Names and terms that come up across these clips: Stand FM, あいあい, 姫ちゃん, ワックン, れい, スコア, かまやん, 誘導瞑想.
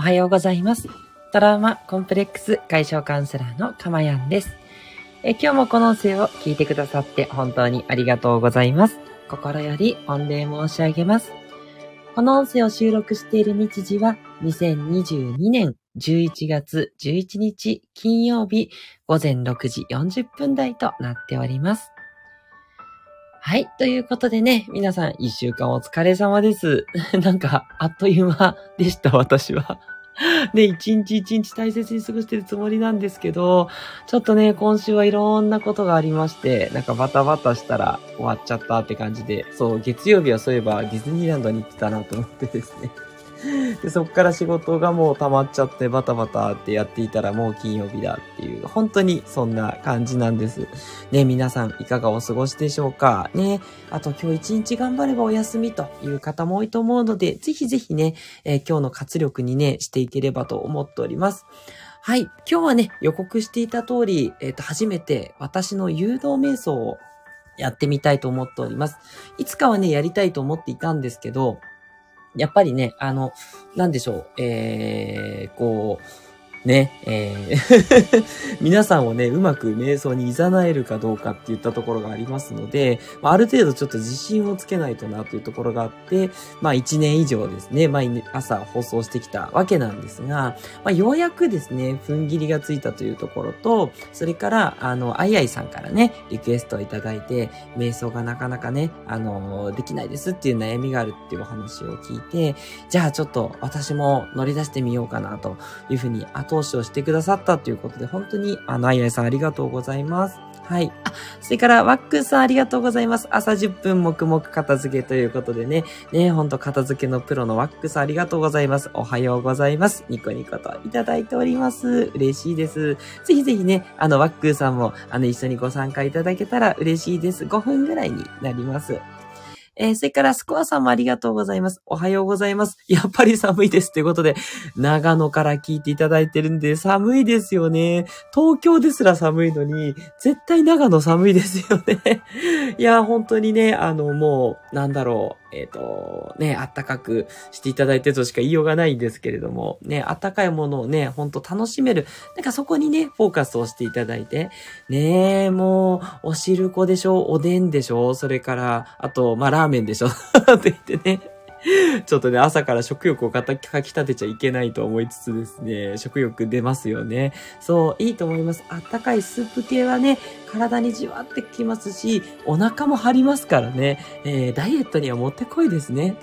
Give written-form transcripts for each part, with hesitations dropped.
おはようございます。トラウマコンプレックス解消カウンセラーのかまやんです。今日もこの音声を聞いてくださって本当にありがとうございます。心より御礼申し上げます。この音声を収録している日時は2022年11月11日金曜日午前6時40分台となっております。はい。ということでね、皆さん一週間お疲れ様です。なんか、あっという間でした、私は。ね、一日一日大切に過ごしてるつもりなんですけど、ちょっとね、今週はいろんなことがありまして、なんかバタバタしたら終わっちゃったって感じで、そう、月曜日はそういえばディズニーランドに行ってたなと思ってですね。でそっから仕事がもう溜まっちゃってバタバタってやっていたらもう金曜日だっていう、本当にそんな感じなんです。ね、皆さんいかがお過ごしでしょうかね。あと今日一日頑張ればお休みという方も多いと思うので、ぜひぜひね、今日の活力にね、していければと思っております。はい。今日はね、予告していた通り、初めて私の誘導瞑想をやってみたいと思っております。いつかはね、やりたいと思っていたんですけど、やっぱりね、なんでしょう、皆さんをね、うまく瞑想に誘えるかどうかって言ったところがありますので、ある程度ちょっと自信をつけないとなというところがあって、1年以上ですね、毎朝放送してきたわけなんですが、ようやくですね、踏ん切りがついたというところと、それから、あいあいさんからね、リクエストをいただいて、瞑想がなかなかね、できないですっていう悩みがあるっていうお話を聞いて、じゃあちょっと私も乗り出してみようかなというふうに、後押しをしてくださったということで、本当に、あいあいさんありがとうございます。はい。あ、それから、ワックンさんありがとうございます。朝10分黙々片付けということでね。ね、ほんと片付けのプロのワックンさんありがとうございます。おはようございます。ニコニコといただいております。嬉しいです。ぜひぜひね、ワックンさんも、一緒にご参加いただけたら嬉しいです。5分ぐらいになります。それから、スコアさんもありがとうございます。おはようございます。やっぱり寒いです。ということで、長野から聞いていただいてるんで、寒いですよね。東京ですら寒いのに、絶対長野寒いですよね。いや、本当にね、もう、なんだろう。ね、あったかくしていただいてとしか言いようがないんですけれども、ね、あったかいものをね、ほんと楽しめる。なんかそこにね、フォーカスをしていただいて、ねえ、もう、お汁粉でしょ、おでんでしょ、それから、あと、ラーメンでしょ、って言ってね。ちょっとね、朝から食欲をかき立てちゃいけないと思いつつですね、食欲出ますよね。そう、いいと思います。あったかいスープ系はね、体にじわってきますし、お腹も張りますからね、ダイエットにはもってこいですね。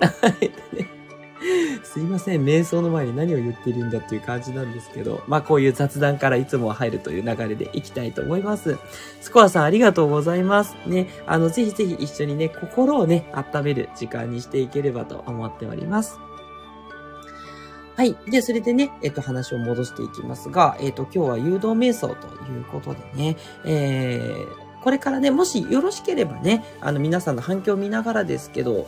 すいません、瞑想の前に何を言ってるんだっていう感じなんですけど、こういう雑談からいつも入るという流れでいきたいと思います。スコアさんありがとうございます。ね、ぜひぜひ一緒にね、心をね、温める時間にしていければと思っております。はい。で、それでね、話を戻していきますが、今日は誘導瞑想ということでね、これからね、もしよろしければね、皆さんの反響を見ながらですけど、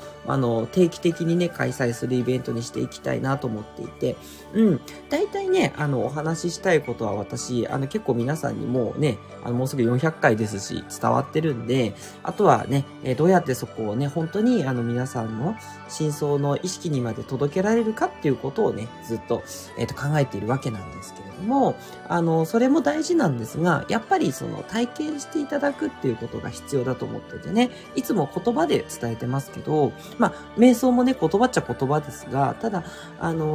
定期的にね、開催するイベントにしていきたいなと思っていて、うん。大体ね、お話ししたいことは私、結構皆さんにもうね、もうすぐ400回ですし、伝わってるんで、あとはね、どうやってそこをね、本当に皆さんの真相の意識にまで届けられるかっていうことをね、ずっと、考えているわけなんですけれども、それも大事なんですが、やっぱりその体験していただくっていうことが必要だと思っててね、いつも言葉で伝えてますけど、瞑想もね、言葉っちゃ言葉ですが、ただ、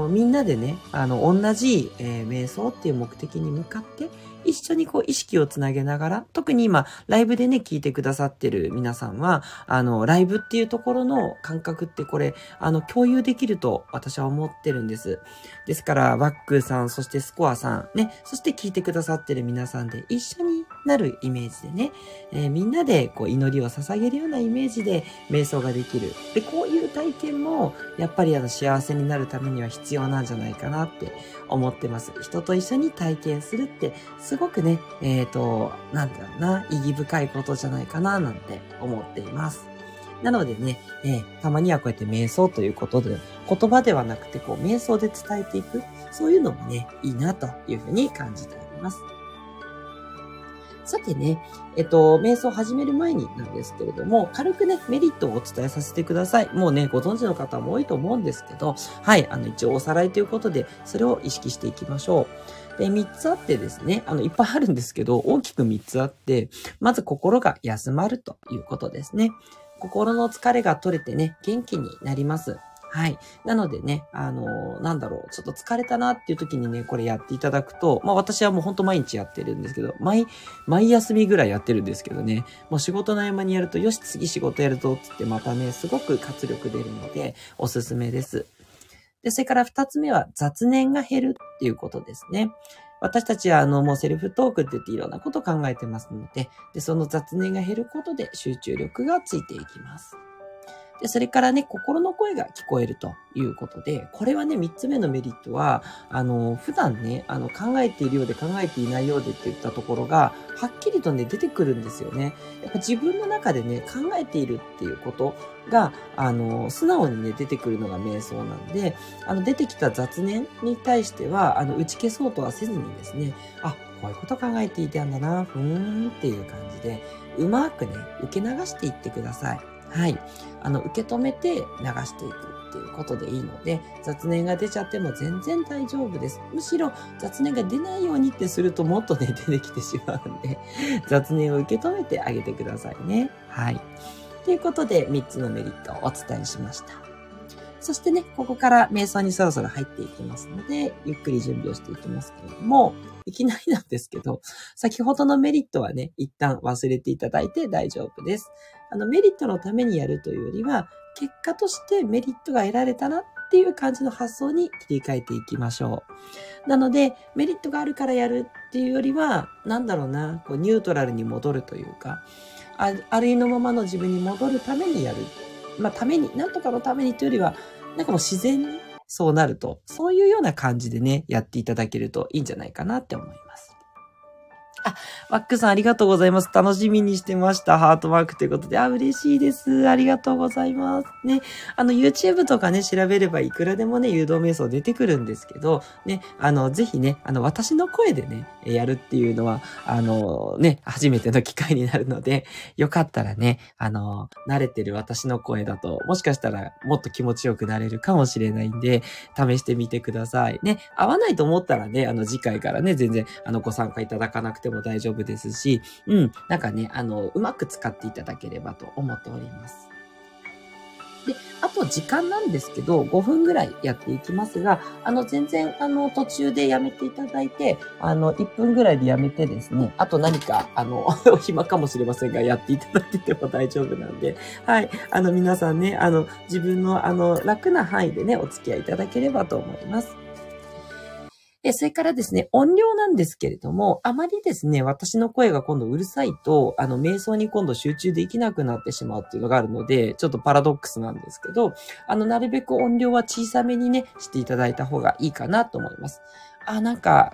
みんなでね、同じ、瞑想っていう目的に向かって、一緒にこう意識をつなげながら、特に今、ライブでね、聞いてくださってる皆さんは、ライブっていうところの感覚ってこれ、共有できると私は思ってるんです。ですから、ワックさん、そしてスコアさん、ね、そして聞いてくださってる皆さんで一緒になるイメージでね、みんなでこう祈りを捧げるようなイメージで瞑想ができる。で、こういう体験も、やっぱり幸せになるためには必要なんじゃないかなって思ってます。人と一緒に体験するって、すごくね、なんだろうな、意義深いことじゃないかな、なんて思っています。なのでね、たまにはこうやって瞑想ということで、言葉ではなくて、こう、瞑想で伝えていく、そういうのもね、いいなというふうに感じております。さてね、瞑想を始める前になんですけれども、軽くね、メリットをお伝えさせてください。もうね、ご存知の方も多いと思うんですけど、はい、一応おさらいということで、それを意識していきましょう。で、3つあってですね、いっぱいあるんですけど、大きく3つあって、まず心が休まるということですね。心の疲れが取れてね、元気になります。はい。なのでね、ちょっと疲れたなっていう時にね、これやっていただくと、まあ私はもうほんと毎日やってるんですけど、毎休みぐらいやってるんですけどね、もう仕事の合間にやると、よし、次仕事やるぞってまたね、すごく活力出るので、おすすめです。で、それから2つ目は雑念が減るっていうことですね。私たちはもうセルフトークって言っていろんなことを考えてますので、で、その雑念が減ることで集中力がついていきます。で、それからね、心の声が聞こえるということで、これはね、3つ目のメリットは、普段ね、考えているようで考えていないようでって言ったところが、はっきりとね、出てくるんですよね。やっぱ自分の中でね、考えているっていうことが、素直にね、出てくるのが瞑想なんで、出てきた雑念に対しては、打ち消そうとはせずにですね、あ、こういうこと考えていたんだな、ふーんっていう感じで、うまくね、受け流していってください。はい。受け止めて流していくっていうことでいいので、雑念が出ちゃっても全然大丈夫です。むしろ雑念が出ないようにってするともっとね、出てきてしまうんで、雑念を受け止めてあげてくださいね。はい。ということで、3つのメリットをお伝えしました。そしてね、ここから瞑想にそろそろ入っていきますので、ゆっくり準備をしていきますけれども、いきなりなんですけど、先ほどのメリットはね、一旦忘れていただいて大丈夫です。メリットのためにやるというよりは、結果としてメリットが得られたなっていう感じの発想に切り替えていきましょう。なので、メリットがあるからやるっていうよりは、ニュートラルに戻るというか、ありのままの自分に戻るためにやる。なんとかのためにというよりは、もう自然にそうなると、そういうような感じでね、やっていただけるといいんじゃないかなって思います。あ、ワックさんありがとうございます。楽しみにしてました。ハートマークということで。あ、嬉しいです。ありがとうございます。ね。YouTube とかね、調べればいくらでもね、誘導瞑想出てくるんですけど、ね、ぜひね、私の声でね、やるっていうのは、初めての機会になるので、よかったらね、慣れてる私の声だと、もしかしたらもっと気持ちよくなれるかもしれないんで、試してみてください。ね、合わないと思ったらね、次回からね、全然、ご参加いただかなくても、大丈夫ですし、うまく使っていただければと思っております。で、あと時間なんですけど、5分ぐらいやっていきますが、全然、途中でやめていただいて、1分ぐらいでやめてですね、あと何か、暇かもしれませんが、やっていただいても大丈夫なんで、はい、皆さんね、自分の、楽な範囲でね、お付き合いいただければと思います。それからですね、音量なんですけれども、あまりですね、私の声が今度うるさいと、瞑想に今度集中できなくなってしまうっていうのがあるので、ちょっとパラドックスなんですけど、なるべく音量は小さめにね、していただいた方がいいかなと思います。あ、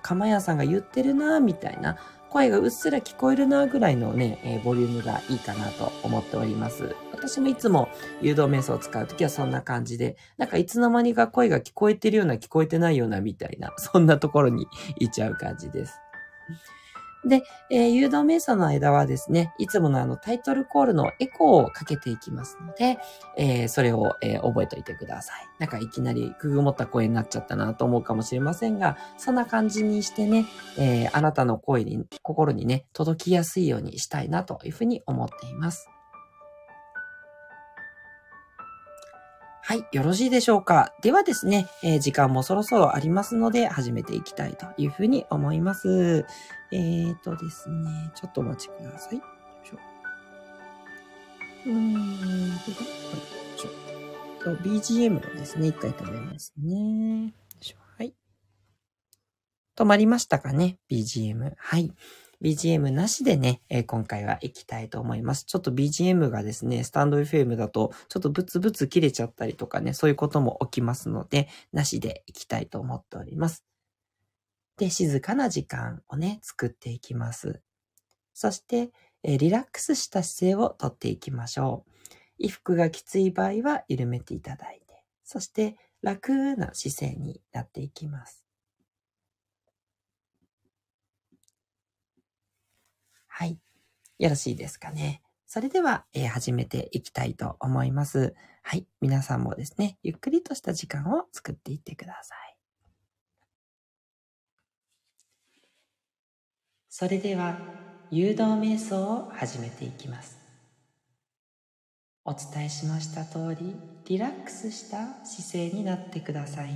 鎌谷さんが言ってるな、みたいな、声がうっすら聞こえるな、ぐらいのね、ボリュームがいいかなと思っております。私もいつも誘導瞑想を使うときはそんな感じで、いつの間にか声が聞こえてるような聞こえてないようなみたいな、そんなところに行っちゃう感じです。で、誘導瞑想の間はですね、いつものタイトルコールのエコーをかけていきますので、それを、覚えておいてください。いきなりくぐもった声になっちゃったなと思うかもしれませんが、そんな感じにしてね、あなたの声に、心にね、届きやすいようにしたいなというふうに思っています。はい、よろしいでしょうか。ではですね、時間もそろそろありますので、始めていきたいというふうに思います。ですね、ちょっとお待ちください。よいしょ。よいしょ。BGM をですね、一回止めますね。よいしょ。はい。止まりましたかね、BGM。はい。BGM なしでね、今回は行きたいと思います。ちょっと BGM がですね、スタンド FM だとちょっとブツブツ切れちゃったりとかね、そういうことも起きますので、なしで行きたいと思っております。で、静かな時間をね、作っていきます。そして、リラックスした姿勢をとっていきましょう。衣服がきつい場合は緩めていただいて、そして楽な姿勢になっていきます。はい。よろしいですかね。それでは、始めていきたいと思います。はい。皆さんもですね、ゆっくりとした時間を作っていってください。それでは、誘導瞑想を始めていきます。お伝えしました通り、リラックスした姿勢になってください。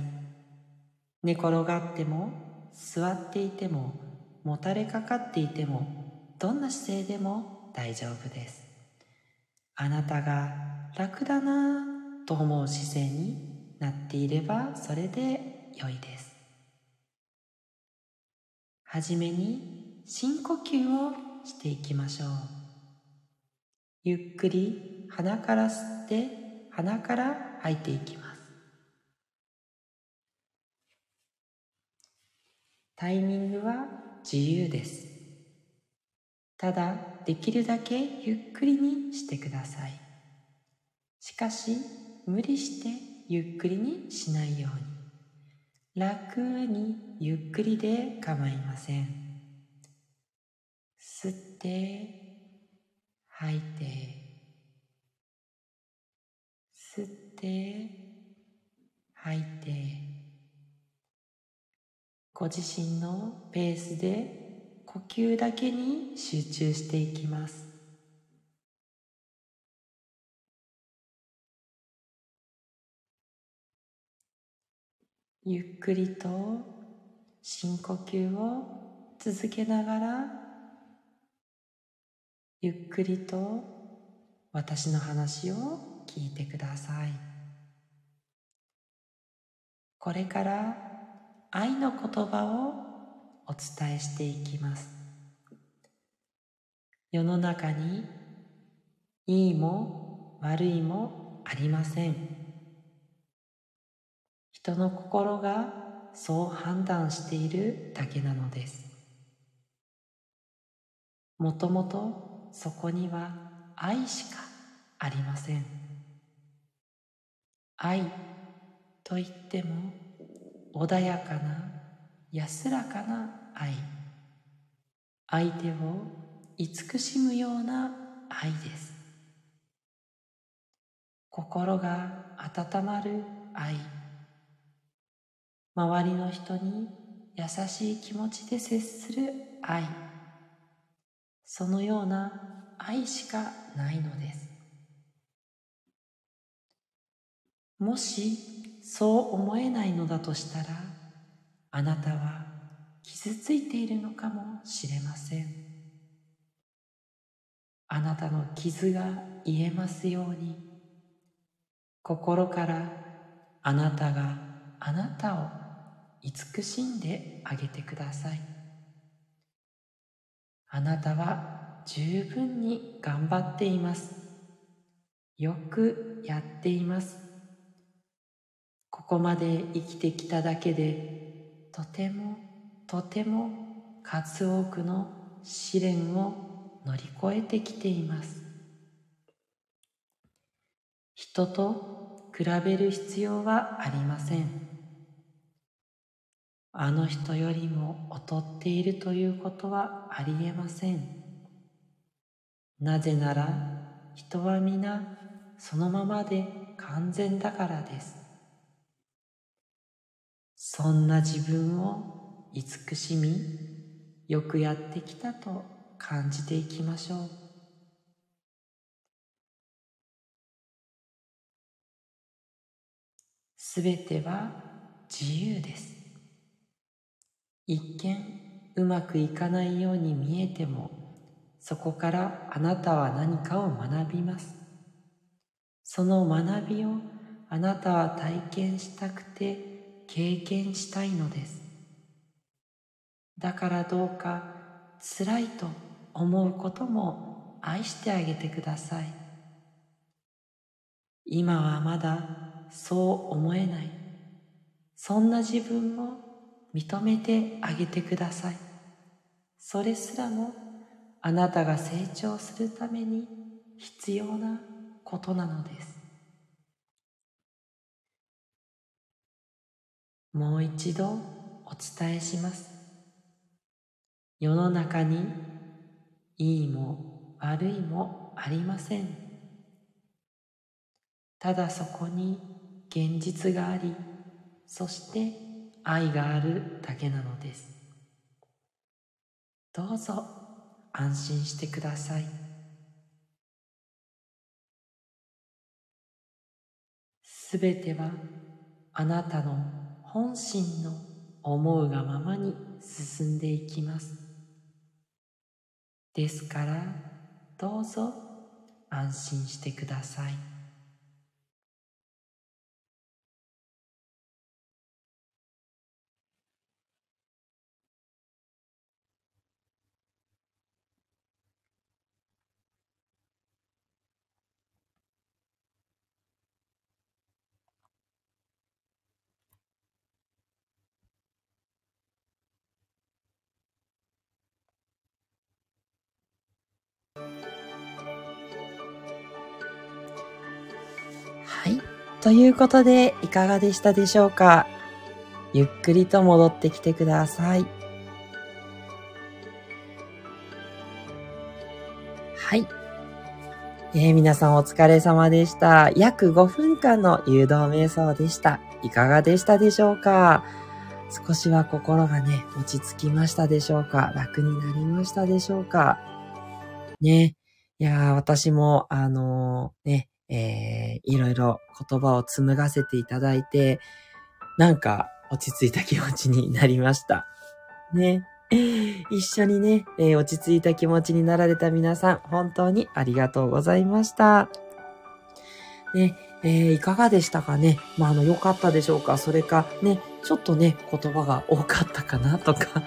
寝転がっても、座っていても、もたれかかっていても、どんな姿勢でも大丈夫です。あなたが楽だなぁと思う姿勢になっていれば、それで良いです。はじめに深呼吸をしていきましょう。ゆっくり鼻から吸って、鼻から吐いていきます。タイミングは自由です。ただ、できるだけゆっくりにしてください。しかし、無理してゆっくりにしないように、楽にゆっくりで構いません。吸って、吐いて、吸って、吐いて、ご自身のペースで呼吸だけに集中していきます。ゆっくりと深呼吸を続けながら、ゆっくりと私の話を聞いてください。これから愛の言葉をお伝えしていきます。世の中にいいも悪いもありません。人の心がそう判断しているだけなのです。もともとそこには愛しかありません。愛といっても穏やかな、安らかな愛。相手を慈しむような愛です。心が温まる愛。周りの人に優しい気持ちで接する愛。そのような愛しかないのです。もし、そう思えないのだとしたら、あなたは傷ついているのかもしれません。あなたの傷が癒えますように、心からあなたがあなたを慈しんであげてください。あなたは十分に頑張っています。よくやっています。ここまで生きてきただけで、とてもとても数多くの試練を乗り越えてきています。人と比べる必要はありません。あの人よりも劣っているということはありえません。なぜなら、人は皆そのままで完全だからです。そんな自分を慈しみ、よくやってきたと感じていきましょう。すべては自由です。一見うまくいかないように見えても、そこからあなたは何かを学びます。その学びをあなたは体験したくて、経験したいのです。だからどうか辛いと思うことも愛してあげてください。今はまだそう思えない。そんな自分も認めてあげてください。それすらもあなたが成長するために必要なことなのです。もう一度お伝えします。世の中にいいも悪いもありません。ただそこに現実があり、そして愛があるだけなのです。どうぞ安心してください。すべてはあなたの本心の思うがままに進んでいきます。ですからどうぞ安心してください。ということで、いかがでしたでしょうか。ゆっくりと戻ってきてください。はい、皆さんお疲れ様でした。約5分間の誘導瞑想でした。いかがでしたでしょうか。少しは心がね、落ち着きましたでしょうか。楽になりましたでしょうか。ね、いやー、私もね、いろいろ言葉を紡がせていただいて、なんか落ち着いた気持ちになりました。ね。一緒にね、落ち着いた気持ちになられた皆さん、本当にありがとうございました。ね、いかがでしたかね。まあ、良かったでしょうか。それか、ね、ちょっとね、言葉が多かったかなとか。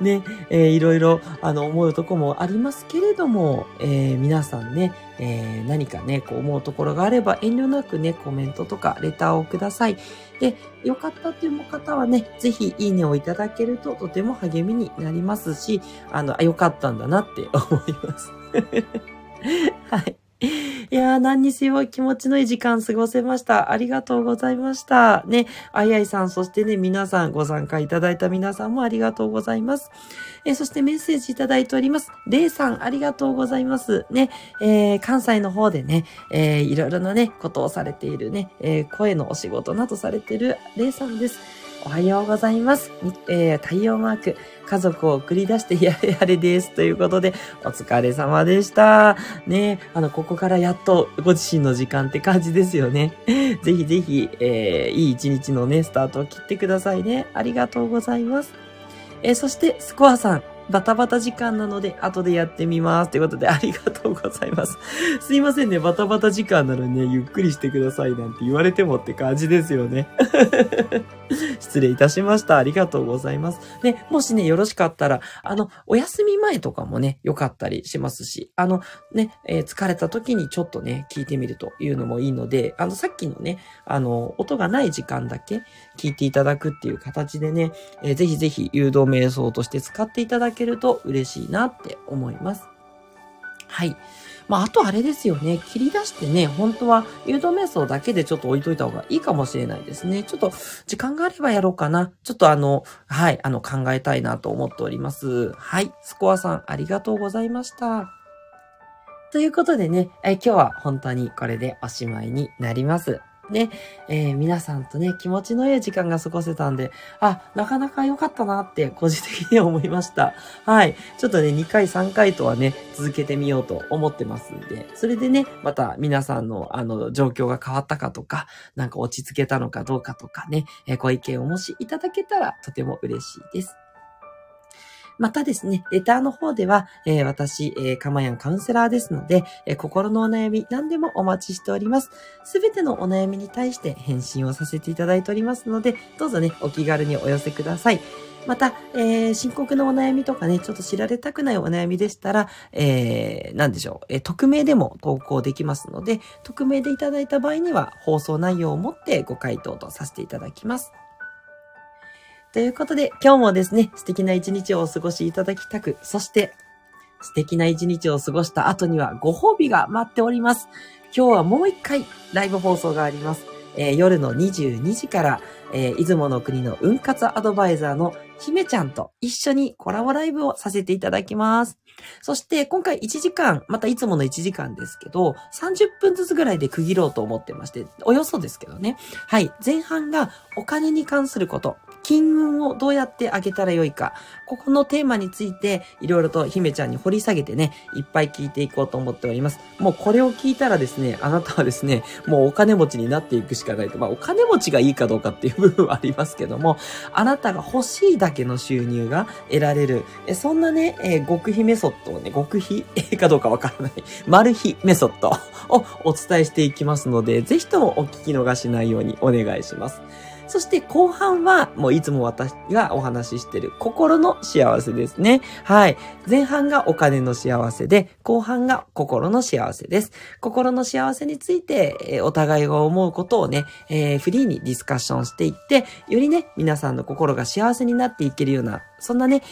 ね、いろいろ思うとこもありますけれども、皆さんね、何かねこう思うところがあれば遠慮なくねコメントとかレターをください。で、良かったという方はね、ぜひいいねをいただけるととても励みになりますし、良かったんだなって思います。はい。いやー、何にせよ気持ちのいい時間過ごせました。ありがとうございました。ね、あいあいさん、そしてね、皆さん、ご参加いただいた皆さんもありがとうございます。そしてメッセージいただいております。れいさん、ありがとうございます。ね、関西の方でね、いろいろなね、ことをされているね、声のお仕事などされているれいさんです。おはようございます。太陽マーク、家族を送り出してやれやれです。ということで、お疲れ様でした。ね、ここからやっとご自身の時間って感じですよね。ぜひぜひ、いい一日のね、スタートを切ってくださいね。ありがとうございます。そして、スコアさん。バタバタ時間なので、後でやってみます。ということで、ありがとうございます。すいませんね。バタバタ時間なのでね、ゆっくりしてくださいなんて言われてもって感じですよね。失礼いたしました。ありがとうございます。ね、もしね、よろしかったら、お休み前とかもね、良かったりしますし、ね、疲れた時にちょっとね、聞いてみるというのもいいので、さっきのね、音がない時間だけ聞いていただくっていう形でね、ぜひぜひ誘導瞑想として使っていただけると嬉しいなって思います。はい。まあ、あとあれですよね。切り出してね、本当は誘導瞑想だけでちょっと置いといた方がいいかもしれないですね。ちょっと時間があればやろうかな。ちょっとはい、考えたいなと思っております。はい。スコアさん、ありがとうございました。ということでね、今日は本当にこれでおしまいになります。ね、皆さんとね、気持ちのいい時間が過ごせたんで、あ、なかなか良かったなって個人的に思いました。はい。ちょっとね、2回3回とはね、続けてみようと思ってますんで、それでね、また皆さんの状況が変わったかとか、なんか落ち着けたのかどうかとかね、ご意見をもしいただけたらとても嬉しいです。またですね、レターの方では、私、かまやんカウンセラーですので、心のお悩み何でもお待ちしております。すべてのお悩みに対して返信をさせていただいておりますので、どうぞね、お気軽にお寄せください。また、深刻なお悩みとかね、ちょっと知られたくないお悩みでしたら、なんでしょう、匿名でも投稿できますので、匿名でいただいた場合には、放送内容をもってご回答とさせていただきます。ということで、今日もですね、素敵な一日をお過ごしいただきたく、そして、素敵な一日を過ごした後にはご褒美が待っております。今日はもう一回ライブ放送があります。夜の22時から、出雲の国の運活アドバイザーの姫ちゃんと一緒にコラボライブをさせていただきます。そして今回1時間、またいつもの1時間ですけど、30分ずつぐらいで区切ろうと思ってまして、およそですけどね。はい。前半がお金に関すること、金運をどうやって上げたらよいか、ここのテーマについていろいろと姫ちゃんに掘り下げてね、いっぱい聞いていこうと思っております。もうこれを聞いたらですね、あなたはですね、もうお金持ちになっていくしかないと。まあお金持ちがいいかどうかっていう部分はありますけども、あなたが欲しいだけの収入が得られる。そんなね、極秘メソッドをね、極秘かどうかわからない、マル秘メソッドをお伝えしていきますので、ぜひともお聞き逃しないようにお願いします。そして後半は、もういつも私がお話ししている心の幸せですね。はい。前半がお金の幸せで、後半が心の幸せです。心の幸せについて、お互いが思うことをね、フリーにディスカッションしていって、よりね、皆さんの心が幸せになっていけるような、そんなね、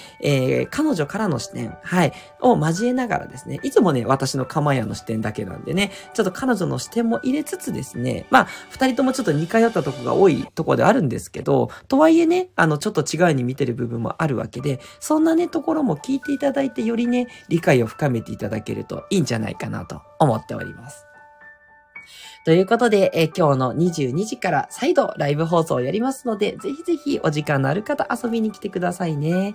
彼女からの視点、はい、を交えながらですね、いつもね、私のかまやの視点だけなんでね、ちょっと彼女の視点も入れつつですね、まあ、二人ともちょっと似通ったとこが多いとこであるんですけど、とはいえね、ちょっと違うに見てる部分もあるわけで、そんなね、ところも聞いていただいて、よりね、理解を深めていただけるといいんじゃないかなと思っております。ということで、今日の22時から再度ライブ放送をやりますので、ぜひぜひお時間のある方遊びに来てくださいね。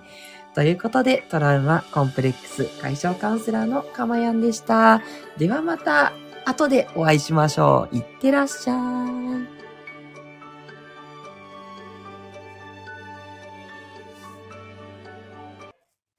ということで、トラウマコンプレックス解消カウンセラーのかまやんでした。ではまた後でお会いしましょう。いってらっしゃい。